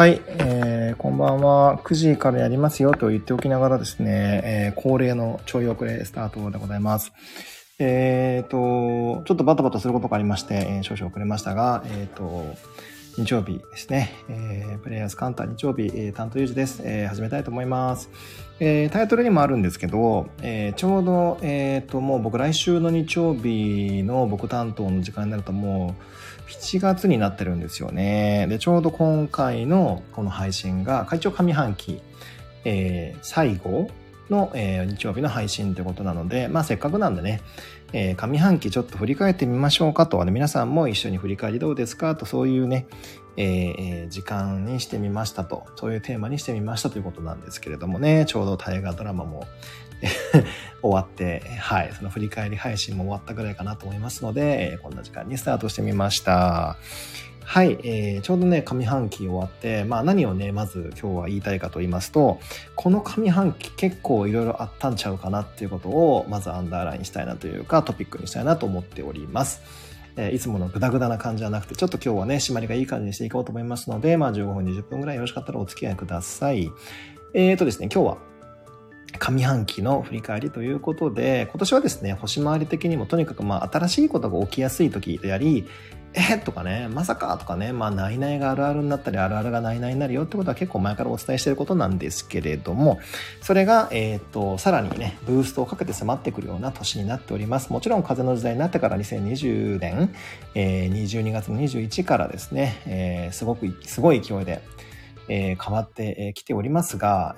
はい、こんばんは。9時からやりますよと言っておきながらですね、恒例のちょい遅れスタートでございます。ちょっとバタバタすることがありまして、少々遅れましたが、日曜日ですね、プレイヤーズカウンター日曜日、担当ユージです、始めたいと思います、タイトルにもあるんですけど、ちょうど、もう僕来週の日曜日の僕担当の時間になるともう7月になってるんですよね。でちょうど今回のこの配信が会長上半期、最後の、日曜日の配信ということなので、まあせっかくなんでね、上半期ちょっと振り返ってみましょうかとはね、皆さんも一緒に振り返りどうですかと、そういうね、時間にしてみましたと、そういうテーマにしてみましたということなんですけれどもね、ちょうど大河ドラマも終わって、はい、その振り返り配信も終わったぐらいかなと思いますので、こんな時間にスタートしてみました。はい、ちょうどね、上半期終わって、まあ何をね、まず今日は言いたいかと言いますと、この上半期結構いろいろあったんちゃうかなっていうことを、まずアンダーラインしたいなというか、トピックにしたいなと思っております。いつものグダグダな感じじゃなくて、ちょっと今日はね、締まりがいい感じにしていこうと思いますので、まあ15分、20分ぐらいよろしかったらお付き合いください。ですね、今日は、上半期の振り返りということで、今年はですね、星回り的にもとにかくまあ新しいことが起きやすい時であり、とかね、まさかとかね、まあないないがあるあるになったり、あるあるがないないになるよってことは結構前からお伝えしていることなんですけれども、それがさらにね、ブーストをかけて迫ってくるような年になっております。もちろん風の時代になってから2020年、12月21日からですね、すごい勢いで、変わってきておりますが、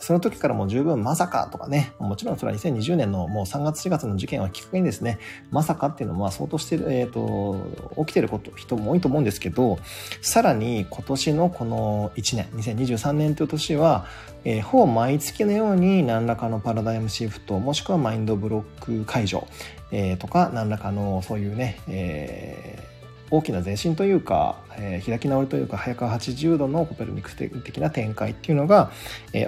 その時からも十分まさかとかね、もちろんそれは2020年のもう3月4月の事件はきっかけにですね、まさかっていうのは相当して、起きてること、人も多いと思うんですけど、さらに今年のこの1年、2023年という年は、ほぼ毎月のように何らかのパラダイムシフト、もしくはマインドブロック解除、とか、何らかのそういうね、大きな前進というか、開き直りというか、早川80度のコペルニクス的な展開っていうのが、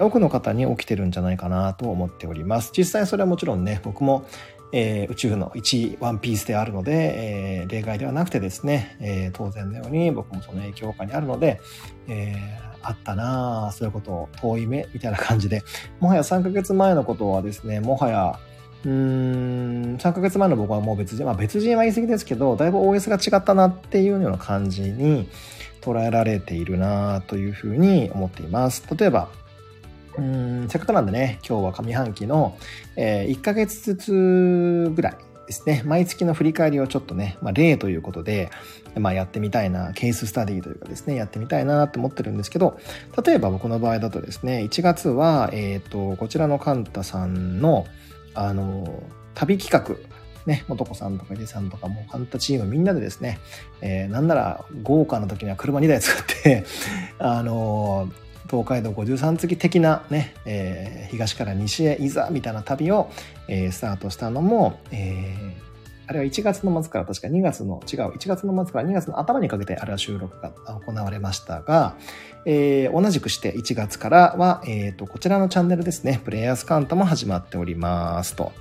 多くの方に起きてるんじゃないかなと思っております。実際それはもちろんね、僕も、宇宙の一ワンピースであるので、例外ではなくてですね、当然のように僕もその影響下にあるので、あったなぁ、そういうことを遠い目みたいな感じで、もはや3ヶ月前のことはですね、もはや3ヶ月前の僕はもう別人、まあ別人は言い過ぎですけど、だいぶ OS が違ったなっていうような感じに捉えられているなというふうに思っています。例えば、せっかくなんでね、今日は上半期の、1ヶ月ずつぐらいですね、毎月の振り返りをちょっとね、まあ例ということで、まあやってみたいな、ケーススタディというかですね、やってみたいなと思ってるんですけど、例えば僕の場合だとですね、1月は、こちらのカンタさんの旅企画、ね、もとこさんとかいじさんとか、もうカンタチームみんなでですね、なんなら豪華な時には車2台使って、東海道53次的なね、東から西へいざみたいな旅を、スタートしたのも、あれは1月の末から確か1月の末から2月の頭にかけてあれは収録が行われましたが、同じくして1月からは、こちらのチャンネルですね、プレイヤーズカウンターも始まっておりますと。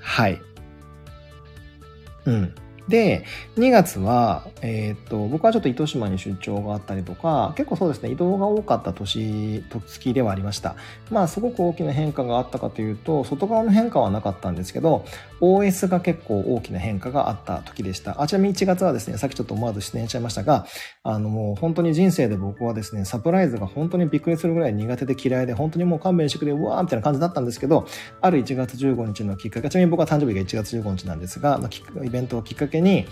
はい。うん。で、2月は、僕はちょっと糸島に出張があったりとか、結構そうですね、移動が多かった月ではありました。まあ、すごく大きな変化があったかというと、外側の変化はなかったんですけど、OS が結構大きな変化があった時でした。ちなみに1月はですね、さっきちょっと思わず失念しちゃいましたが、もう本当に人生で僕はですね、サプライズが本当にびっくりするぐらい苦手で嫌いで、本当にもう勘弁してくれ、うわーみたいな感じだったんですけど、ある1月15日のきっかけ、ちなみに僕は誕生日が1月15日なんですが、イベントをきっかけに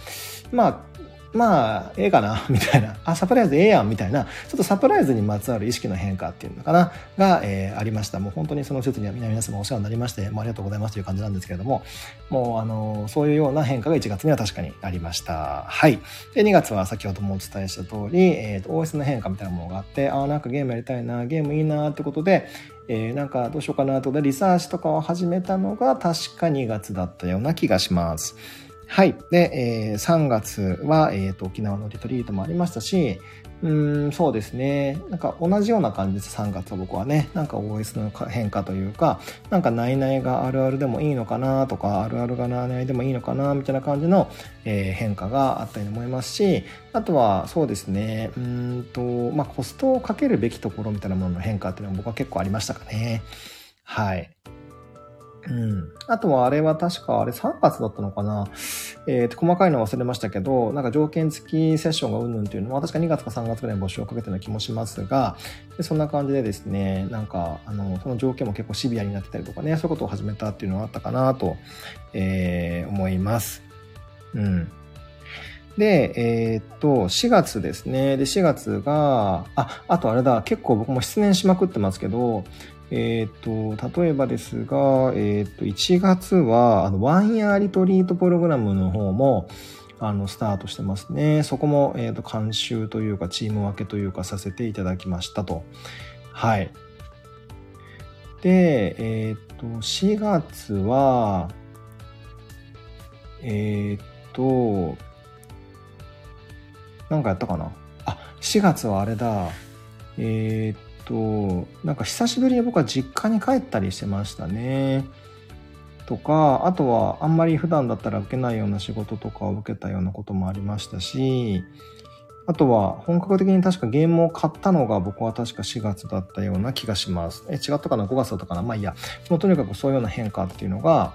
まあええかなみたいな、サプライズええやんみたいな、ちょっとサプライズにまつわる意識の変化っていうのかなが、ありました。もう本当にその節には皆様お世話になりまして、もうありがとうございますという感じなんですけれども、もうそういうような変化が1月には確かにありました。はい。で2月は先ほどもお伝えした通り、OS の変化みたいなものがあって、なんかゲームやりたいな、ゲームいいなってことで。なんかどうしようかなとでリサーチとかを始めたのが確か2月だったような気がします。はい。で、3月は、沖縄のリトリートもありましたし、そうですね。なんか同じような感じです。3月は僕はね、なんか OS の変化というか、なんかナイナイがあるあるでもいいのかなとか、あるあるがナイナイでもいいのかなみたいな感じの、変化があったり思いますし、あとはそうですね、まあコストをかけるべきところみたいなものの変化っていうのは僕は結構ありましたかね。はい。あとはあれは確かあれ3月だったのかな、細かいのは忘れましたけど、なんか条件付きセッションがうんぬんっていうのは確か2月か3月ぐらいに募集をかけてるような気もしますが、でそんな感じでですね、なんかその条件も結構シビアになってたりとかね、そういうことを始めたっていうのはあったかなと、思います。で、4月ですね。で、4月が、あとあれだ、結構僕も失念しまくってますけど、例えばですが、1月は、ワンイヤーリトリートプログラムの方も、スタートしてますね。そこも、監修というか、チーム分けというか、させていただきましたと。はい。で、4月は、なんかやったかな？4月はあれだ。なんか久しぶりに僕は実家に帰ったりしてましたね。とか、あとはあんまり普段だったら受けないような仕事とかを受けたようなこともありましたし、あとは本格的に確かゲームを買ったのが僕は確か4月だったような気がします。違ったかな？ 5 月だったかな？まあいいや。もうとにかくそういうような変化っていうのが、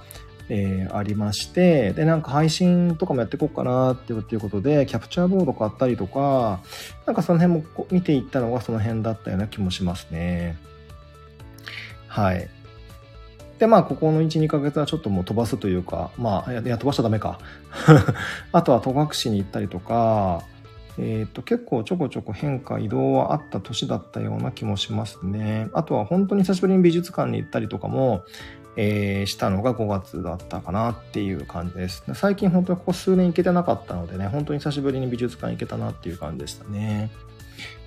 ありまして、で、なんか配信とかもやっていこうかなっていうことで、キャプチャーボード買ったりとか、なんかその辺も見ていったのがその辺だったような気もしますね。はい。で、まあ、ここの1、2ヶ月はちょっともう飛ばすというか、まあ、飛ばしちゃダメか。あとは戸隠に行ったりとか、結構ちょこちょこ変化移動はあった年だったような気もしますね。あとは本当に久しぶりに美術館に行ったりとかも、したのが5月だったかなっていう感じです。最近本当にここ数年行けてなかったのでね、本当に久しぶりに美術館行けたなっていう感じでしたね。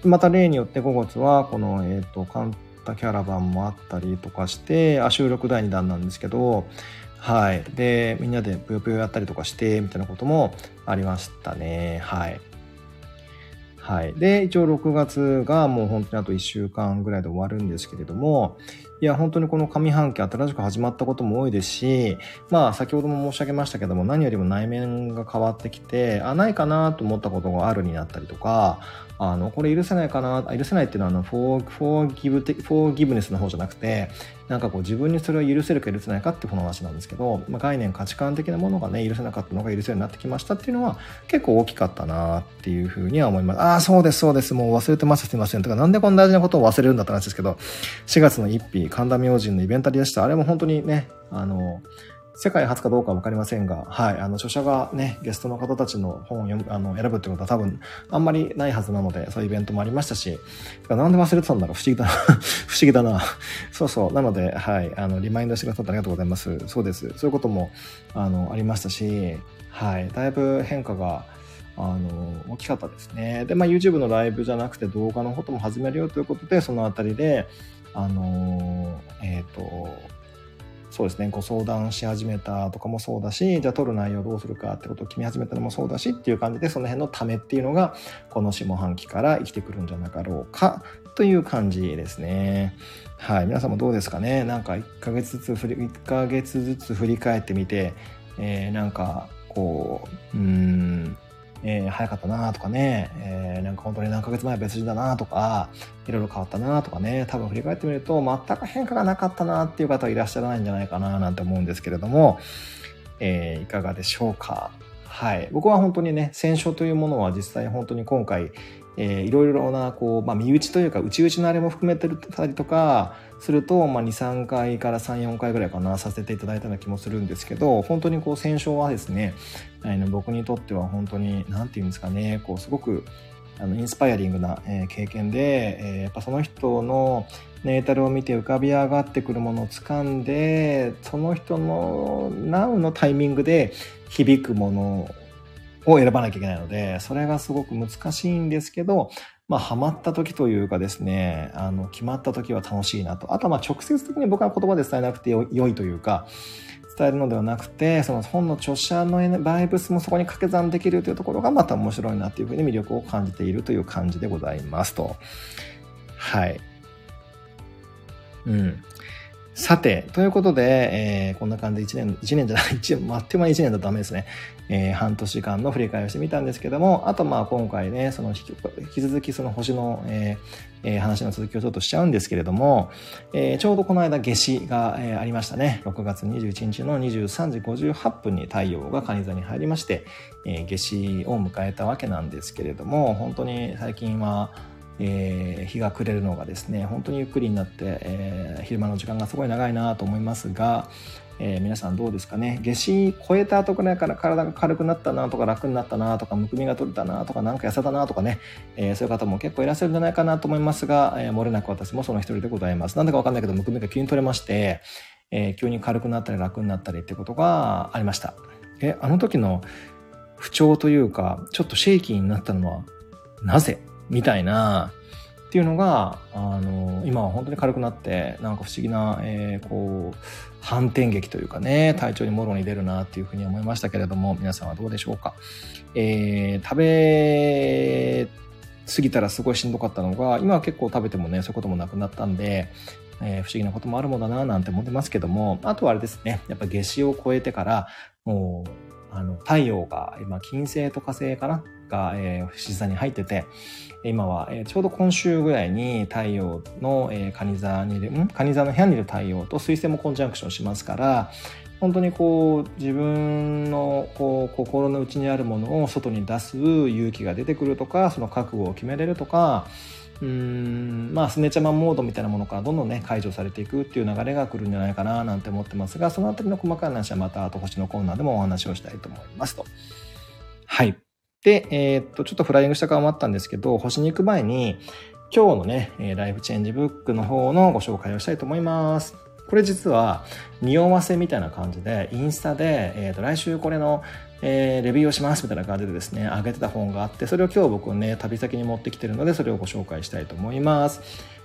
また例によって5月はこの、カンタキャラバンもあったりとかして、収録第2弾なんですけど、はい。で、みんなでぷよぷよやったりとかして、みたいなこともありましたね。はい。はい。で、一応6月がもう本当にあと1週間ぐらいで終わるんですけれども、いや、本当にこの上半期新しく始まったことも多いですし、まあ、先ほども申し上げましたけども、何よりも内面が変わってきて、ないかなと思ったことがあるになったりとか、これ許せないかな、許せないっていうのは、フォーギブネスの方じゃなくて、なんかこう自分にそれを許せるか許せないかっていう話なんですけど、まあ、概念価値観的なものがね、許せなかったのが許せるようになってきましたっていうのは結構大きかったなっていうふうには思います。そうです。もう忘れてます。すいません。とか、なんでこんな大事なことを忘れるんだって話ですけど、4月の一日、神田明神のイベンタリーでした。あれも本当にね、世界初かどうかわかりませんが、はい、著者がね、ゲストの方たちの本を選ぶってことは多分、あんまりないはずなので、そういうイベントもありましたし、なんで忘れてたんだろう、不思議だな。不思議だな。そう。なので、はい、リマインドしてくださってありがとうございます。そうです。そういうことも、ありましたし、はい、だいぶ変化が、大きかったですね。で、まあ、YouTube のライブじゃなくて動画のことも始めるよということで、そのあたりで、そうですね、ご相談し始めたとかもそうだし、じゃあ撮る内容どうするかってことを決め始めたのもそうだしっていう感じで、その辺のためっていうのがこの下半期から生きてくるんじゃなかろうかという感じですね。はい、皆さんもどうですかね。なんか1ヶ月ずつ振り返ってみて、なんかこう早かったなとかね、なんか本当に何ヶ月前は別人だなとか、いろいろ変わったなとかね、多分振り返ってみると全く変化がなかったなっていう方はいらっしゃらないんじゃないかななんて思うんですけれども、いかがでしょうか。はい。僕は本当にね、選書というものは実際本当に今回、いろいろなこう、まあ、身内というか内々のあれも含めてたりとかすると、まあ、2、3回から3、4回ぐらいかなさせていただいたような気もするんですけど、本当にこう選書はですね、僕にとっては本当に何て言うんですかね、こうすごくインスパイアリングな経験で、やっぱその人のネータルを見て浮かび上がってくるものを掴んで、その人のナウのタイミングで響くものを選ばなきゃいけないので、それがすごく難しいんですけど、まあ、ハマった時というかですね、決まった時は楽しいなと。あとはまあ直接的に僕は言葉で伝えなくて良いというか、伝えるのではなくて、その本の著者のバイブスもそこに掛け算できるというところがまた面白いなというふうに魅力を感じているという感じでございますと。はい。うん。さて、ということで、こんな感じで1年、あっという間に1年だとダメですね。半年間の振り返りをしてみたんですけども、あとまあ今回ね、その引き続きその星の、話の続きをちょっとしちゃうんですけれども、ちょうどこの間夏至が、ありましたね。6月21日の23時58分に太陽が蟹座に入りまして、夏至を迎えたわけなんですけれども、本当に最近は日が暮れるのがですね本当にゆっくりになって、昼間の時間がすごい長いなと思いますが、皆さんどうですかね。夏至超えた後くらいから体が軽くなったなとか楽になったなとかむくみが取れたなとかなんか痩せたなとかね、そういう方も結構いらっしゃるんじゃないかなと思いますが、漏れなく私もその一人でございます。なんだかわかんないけどむくみが急に取れまして、急に軽くなったり楽になったりってことがありました。あの時の不調というかちょっとシェイキーになったのはなぜみたいなっていうのが今は本当に軽くなってなんか不思議な、こう反転劇というかね体調にもろに出るなっていうふうに思いましたけれども、皆さんはどうでしょうか。食べ過ぎたらすごいしんどかったのが今は結構食べてもねそういうこともなくなったんで、不思議なこともあるもんだななんて思ってますけども、あとはあれですね、やっぱ夏至を超えてからもう太陽が今金星と火星かなが獅子座に入ってて、今はちょうど今週ぐらいに太陽の蟹座にいる蟹座の部屋にいる太陽と水星もコンジャンクションしますから、本当にこう自分のこう心の内にあるものを外に出す勇気が出てくるとか、その覚悟を決めれるとか、まあスネちゃまモードみたいなものからどんどんね解除されていくっていう流れが来るんじゃないかななんて思ってますが、そのあたりの細かい話はまた後星のコーナーでもお話をしたいと思いますと。はい。で、ちょっとフライングした感もあったんですけど、星に行く前に今日のねライフチェンジブックの方のご紹介をしたいと思います。これ実は匂わせみたいな感じでインスタで、来週これの、レビューをしますみたいな感じでですね上げてた本があって、それを今日僕ね旅先に持ってきてるのでそれをご紹介したいと思います。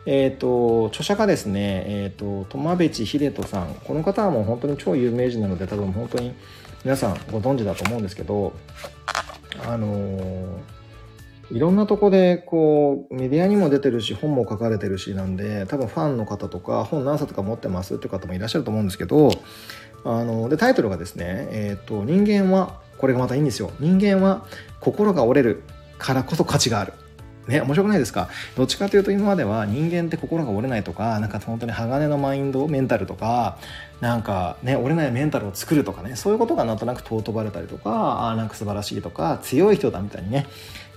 著者がですね苫米地秀人さん、この方はもう本当に超有名人なので多分本当に皆さんご存知だと思うんですけど、いろんなとこでこうメディアにも出てるし本も書かれてるしなんで、多分ファンの方とか本何冊か持ってますっていう方もいらっしゃると思うんですけど、でタイトルがですね、人間はこれがまたいいんですよ。人間は心が折れるからこそ価値があるね、面白くないですか。どっちかというと今までは人間って心が折れないとか、なんか本当に鋼のマインドメンタルとか、なんかね折れないメンタルを作るとかね、そういうことがなんとなく尊ばれたりとか、なんか素晴らしいとか強い人だみたいにね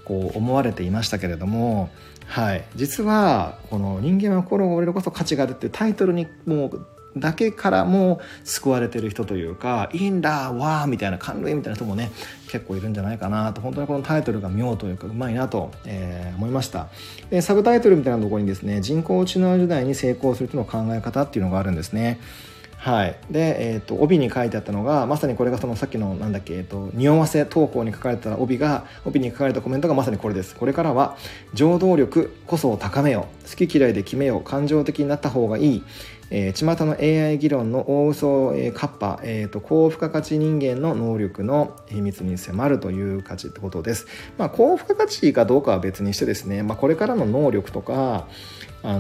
こう思われていましたけれども、はい、実はこの人間は心が折れるこそ価値があるっていうタイトルにもうだけからも救われてる人というか、インラーワーみたいな感類みたいな人もね結構いるんじゃないかなと、本当にこのタイトルが妙というかうまいなと、思いました。でサブタイトルみたいなところにですね、人工知能時代に成功する人の考え方っていうのがあるんですね。はい、で、帯に書いてあったのがまさにこれがそのさっきのなんだっけ、匂わせ投稿に書かれた帯に書かれたコメントがまさにこれです。これからは情動力こそを高めよう、好き嫌いで決めよう、感情的になった方がいい、巷の AI 議論の大嘘カッパ、高付加価値人間の能力の秘密に迫るという価値ってことです。まあ、高付加価値かどうかは別にしてですね、まあ、これからの能力とかまあ、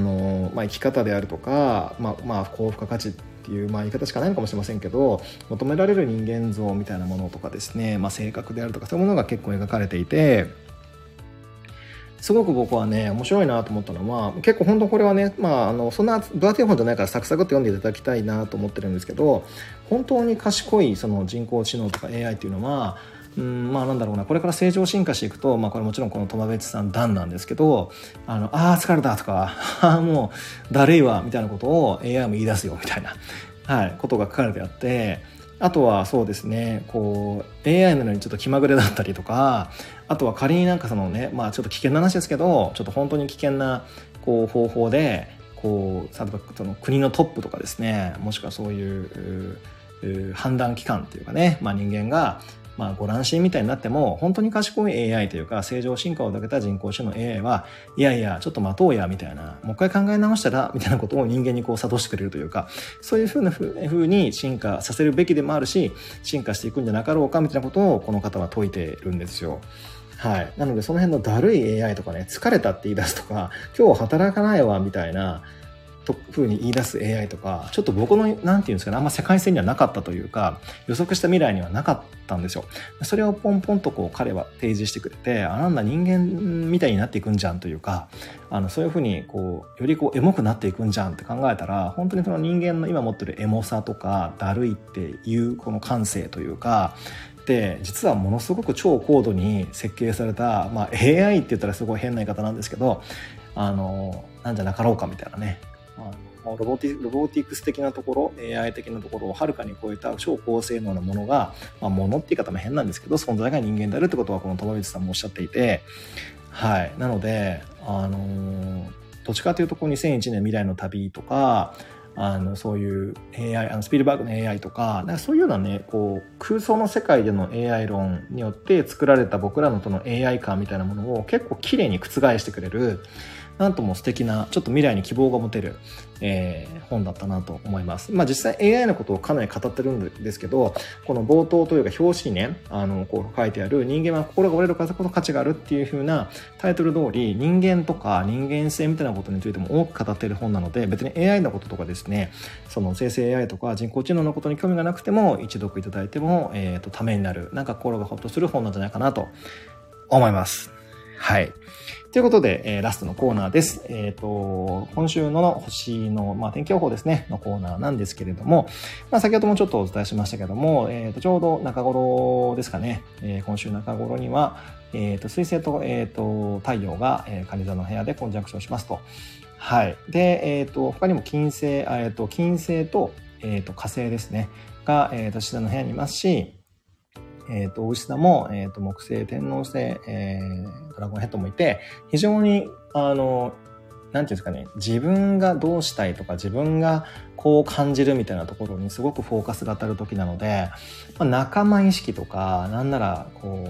生き方であるとか、まあ、高付加価値っていう、まあ、言い方しかないのかもしれませんけど、求められる人間像みたいなものとかですね、まあ、性格であるとかそういうものが結構描かれていて、すごく僕はね面白いなと思ったのは、結構本当これはね、まあ、そんな分厚い本じゃないからサクサクって読んでいただきたいなと思ってるんですけど、本当に賢いその人工知能とか AI っていうのはまあなんだろうな、これから正常進化していくと、まあこれもちろんこの苫米地さん段なんですけど、疲れたとかもうだるいわみたいなことを AI も言い出すよみたいな、はい、ことが書かれてあって、あとはそうですね、こう AI なのにちょっと気まぐれだったりとか、あとは仮になんかそのね、まあちょっと危険な話ですけど、ちょっと本当に危険なこう方法でこう例えばその国のトップとかですね、もしくはそういう判断機関っていうかね、人間がご乱心みたいになっても本当に賢い AI というか正常進化を遂げた人工知能 AI はいやいやちょっと待とうやみたいな、もう一回考え直したらみたいなことを人間にこう諭してくれるというか、そういう風に進化させるべきでもあるし、進化していくんじゃなかろうかみたいなことをこの方は説いているんですよ。はい、なのでその辺のだるい AI とかね、疲れたって言い出すとか、今日働かないわみたいなふうに言い出す AI とか、ちょっと僕のなんて言うんですかね、あんま世界線にはなかったというか、予測した未来にはなかったんですよ。それをポンポンとこう彼は提示してくれて、あ、なんだ人間みたいになっていくんじゃんというか、そういうふうにこうよりこうエモくなっていくんじゃんって考えたら、本当にその人間の今持ってるエモさとかだるいっていうこの感性というかで、実はものすごく超高度に設計された、AI って言ったらすごい変な言い方なんですけど、なんじゃなかろうかみたいなね、ロボティクス的なところ、 AI 的なところをはるかに超えた超高性能なものが、ものっていう言い方も変なんですけど、存在が人間であるってことはこの友光さんもおっしゃっていて、はい、なので、どっちかというとこう2001年未来の旅とか、そういう AI、スピルバーグの AI とか、そういうようなね、こう空想の世界での AI 論によって作られた僕らのとの AI 感みたいなものを結構綺麗に覆してくれる、なんとも素敵な、ちょっと未来に希望が持てる、本だったなと思います。実際 AI のことをかなり語ってるんですけど、この冒頭というか表紙にね、こう書いてある、人間は心が折れるからこそ価値があるっていう風なタイトル通り、人間とか人間性みたいなことについても多く語っている本なので、別に AI のこととかですね、その生成 AI とか人工知能のことに興味がなくても一読いただいても、ためになる、なんか心がほっとする本なんじゃないかなと思います。はい。ということで、ラストのコーナーです。今週の星の、天気予報ですね、のコーナーなんですけれども、先ほどもちょっとお伝えしましたけども、ちょうど中頃ですかね、今週中頃には、水星と、太陽が、蟹座の部屋でコンジャンクションしますと。はい。で、他にも金星と火星ですね、が、獅子座の部屋にいますし、お牛座も、木星、天王星、ドラゴンヘッドもいて、非常に、なんていうんですかね、自分がどうしたいとか、自分がこう感じるみたいなところにすごくフォーカスが当たる時なので、仲間意識とか、なんならこ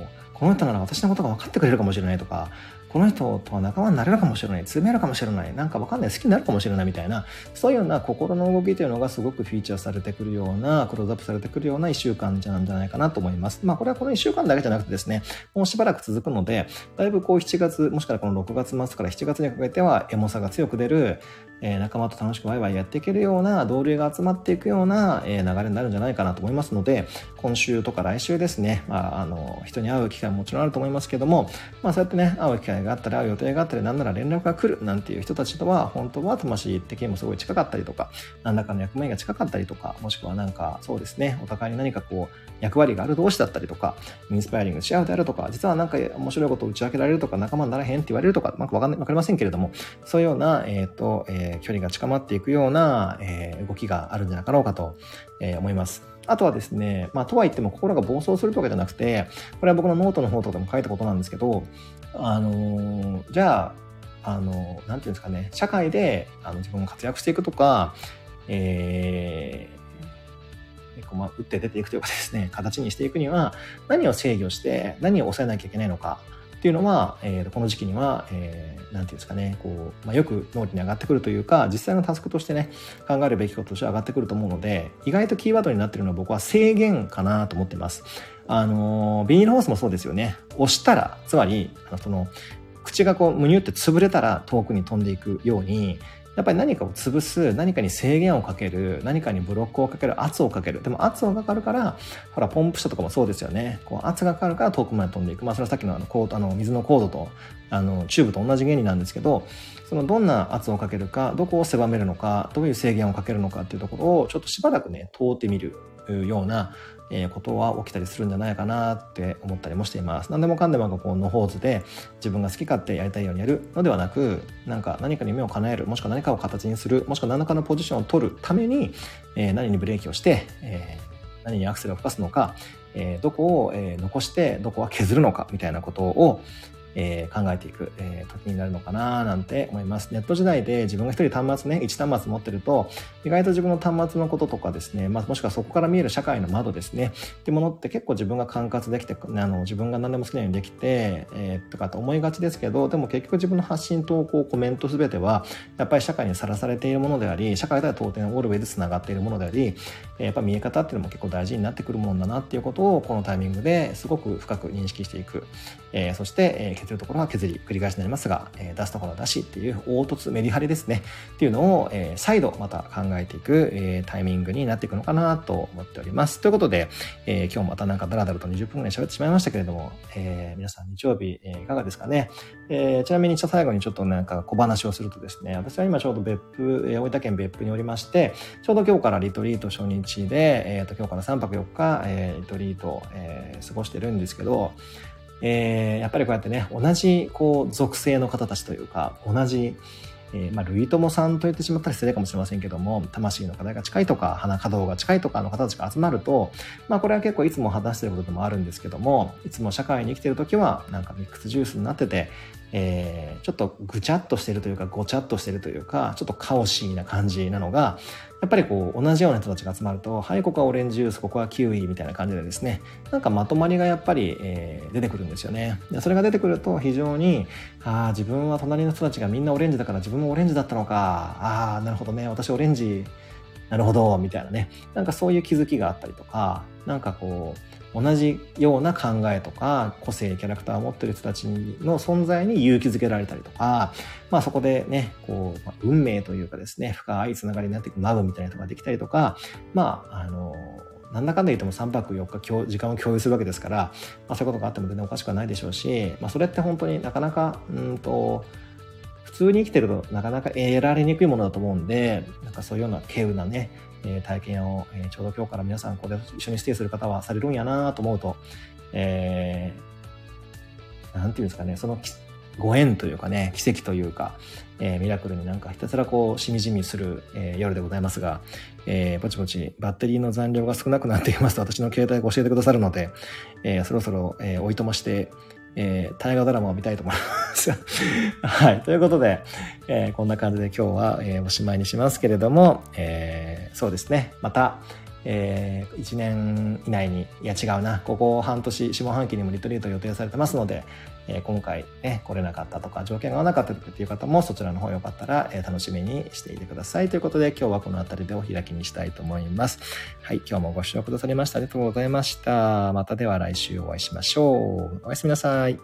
の人なら私のことが分かってくれるかもしれないとか、この人とは仲間になれるかもしれない、詰めるかもしれない、なんかわかんない、好きになるかもしれないみたいな、そういうような心の動きというのがすごくフィーチャーされてくるような、クローズアップされてくるような1週間なんじゃないかなと思います。これはこの1週間だけじゃなくてですね、もうしばらく続くので、だいぶこう7月、もしくはこの6月末から7月にかけてはエモさが強く出る、仲間と楽しくワイワイやっていけるような、同類が集まっていくような、流れになるんじゃないかなと思いますので、今週とか来週ですね、人に会う機会ももちろんあると思いますけども、そうやってね、会う機会があったり、会う予定があったり、なんなら連絡が来るなんていう人たちとは、本当は魂的にもすごい近かったりとか、何らかの役目が近かったりとか、もしくはなんかそうですね、お互いに何かこう役割がある同士だったりとか、インスパイリングし合うであるとか、実はなんか面白いことを打ち明けられるとか、仲間にならへんって言われるとか、わかりませんけれども、そういうような、距離が近まっていくような、動きがあるんじゃなかろうかと、思います。あとはですね、とはいっても心が暴走するとかじゃなくて、これは僕のノートの方とかでも書いたことなんですけど、じゃあ、なんていうんですかね、社会で自分が活躍していくとか、打って出ていくというかですね、形にしていくには、何を制御して、何を抑えなきゃいけないのか。っていうのは、この時期には、なんていうんですかね、よく脳裏に上がってくるというか、実際のタスクとしてね、考えるべきこととして上がってくると思うので、意外とキーワードになってるのは僕は制限かなと思ってます。ビニールホースもそうですよね。押したら、つまり、口がむにゅって潰れたら遠くに飛んでいくように、やっぱり何かを潰す、何かに制限をかける、何かにブロックをかける、圧をかける。でも圧をかかるから、ほら、ポンプ車とかもそうですよね。圧がかかるから遠くまで飛んでいく。それはさっきの水の高度と、チューブと同じ原理なんですけど、どんな圧をかけるか、どこを狭めるのか、どういう制限をかけるのかっていうところを、ちょっとしばらくね、通ってみるような、ことは起きたりするんじゃないかなって思ったりもしています。何でもかんでも野放図で自分が好き勝手やりたいようにやるのではなく、何かに夢を叶える、もしくは何かを形にする、もしくは何らかのポジションを取るために、何にブレーキをして、何にアクセルを吹かすのか、どこを残してどこは削るのかみたいなことを、考えていく、時になるのかななんて思います。ネット時代で自分が一人端末ね、一端末持ってると、意外と自分の端末のこととかですね、まあ、もしくはそこから見える社会の窓ですね、ってものって結構自分が管轄できて、自分が何でも好きなようにできて、とかって思いがちですけど、でも結局自分の発信、投稿、コメント全ては、やっぱり社会にさらされているものであり、社会では当然オールウェイで繋がっているものであり、やっぱ見え方っていうのも結構大事になってくるものだなっていうことを、このタイミングですごく深く認識していく。そして、削るところは削り繰り返しになりますが、出すところは出しっていう凹凸メリハリですねっていうのを、再度また考えていく、タイミングになっていくのかなと思っております。ということで、今日またなんかダラダラと20分ぐらい喋ってしまいましたけれども、皆さん日曜日、いかがですかね。ちなみに最後にちょっとなんか小話をするとですね、私は今ちょうど別府、大分県別府におりまして、ちょうど今日からリトリート初日で、今日から3泊4日、リトリート、過ごしてるんですけど、やっぱりこうやってね、同じこう属性の方たちというか、同じ、類友さんと言ってしまったら失礼かもしれませんけども、魂の課題が近いとか、花稼働が近いとかの方たちが集まると、まあこれは結構いつも話していることでもあるんですけども、いつも社会に生きているときはなんかミックスジュースになってて、ちょっとぐちゃっとしてるというか、ごちゃっとしてるというか、ちょっとカオシーな感じなのが、やっぱりこう同じような人たちが集まると、はい、ここはオレンジジュース、ここはキウイみたいな感じでですね、なんかまとまりがやっぱり、出てくるんですよね。それが出てくると非常に、自分は隣の人たちがみんなオレンジだから自分もオレンジだったのか、なるほどね、私オレンジ、なるほどみたいなね、なんかそういう気づきがあったりとか、なんかこう同じような考えとか個性キャラクターを持ってる人たちの存在に勇気づけられたりとか、まあそこでね、こう、運命というかですね、深いつながりになっていくマグみたいな人ができたりとか、まあなんだかんだ言っても3泊4日時間を共有するわけですから、まあ、そういうことがあっても全然おかしくはないでしょうし、まあそれって本当になかなか普通に生きてるとなかなか得られにくいものだと思うんで、なんかそういうような稀有なね、体験を、ちょうど今日から皆さんこれ一緒にステイする方はされるんやなと思うと、なんていうんですかね、そのご縁というかね、奇跡というか、ミラクルになんかひたすらこうしみじみする、夜でございますが、ぼちぼちバッテリーの残量が少なくなっていますと私の携帯が教えてくださるので、そろそろ、おいとまして大河ドラマを見たいと思います、はい、ということで、こんな感じで今日は、おしまいにしますけれども、そうですね、また、1年以内にここ半年下半期にもリトリート予定されてますので、今回、来れなかったとか条件が合わなかったという方もそちらの方よかったら、楽しみにしていてくださいということで、今日はこの辺りでお開きにしたいと思います。はい、今日もご視聴くださりましてありがとうございました。またでは来週お会いしましょう。おやすみなさい。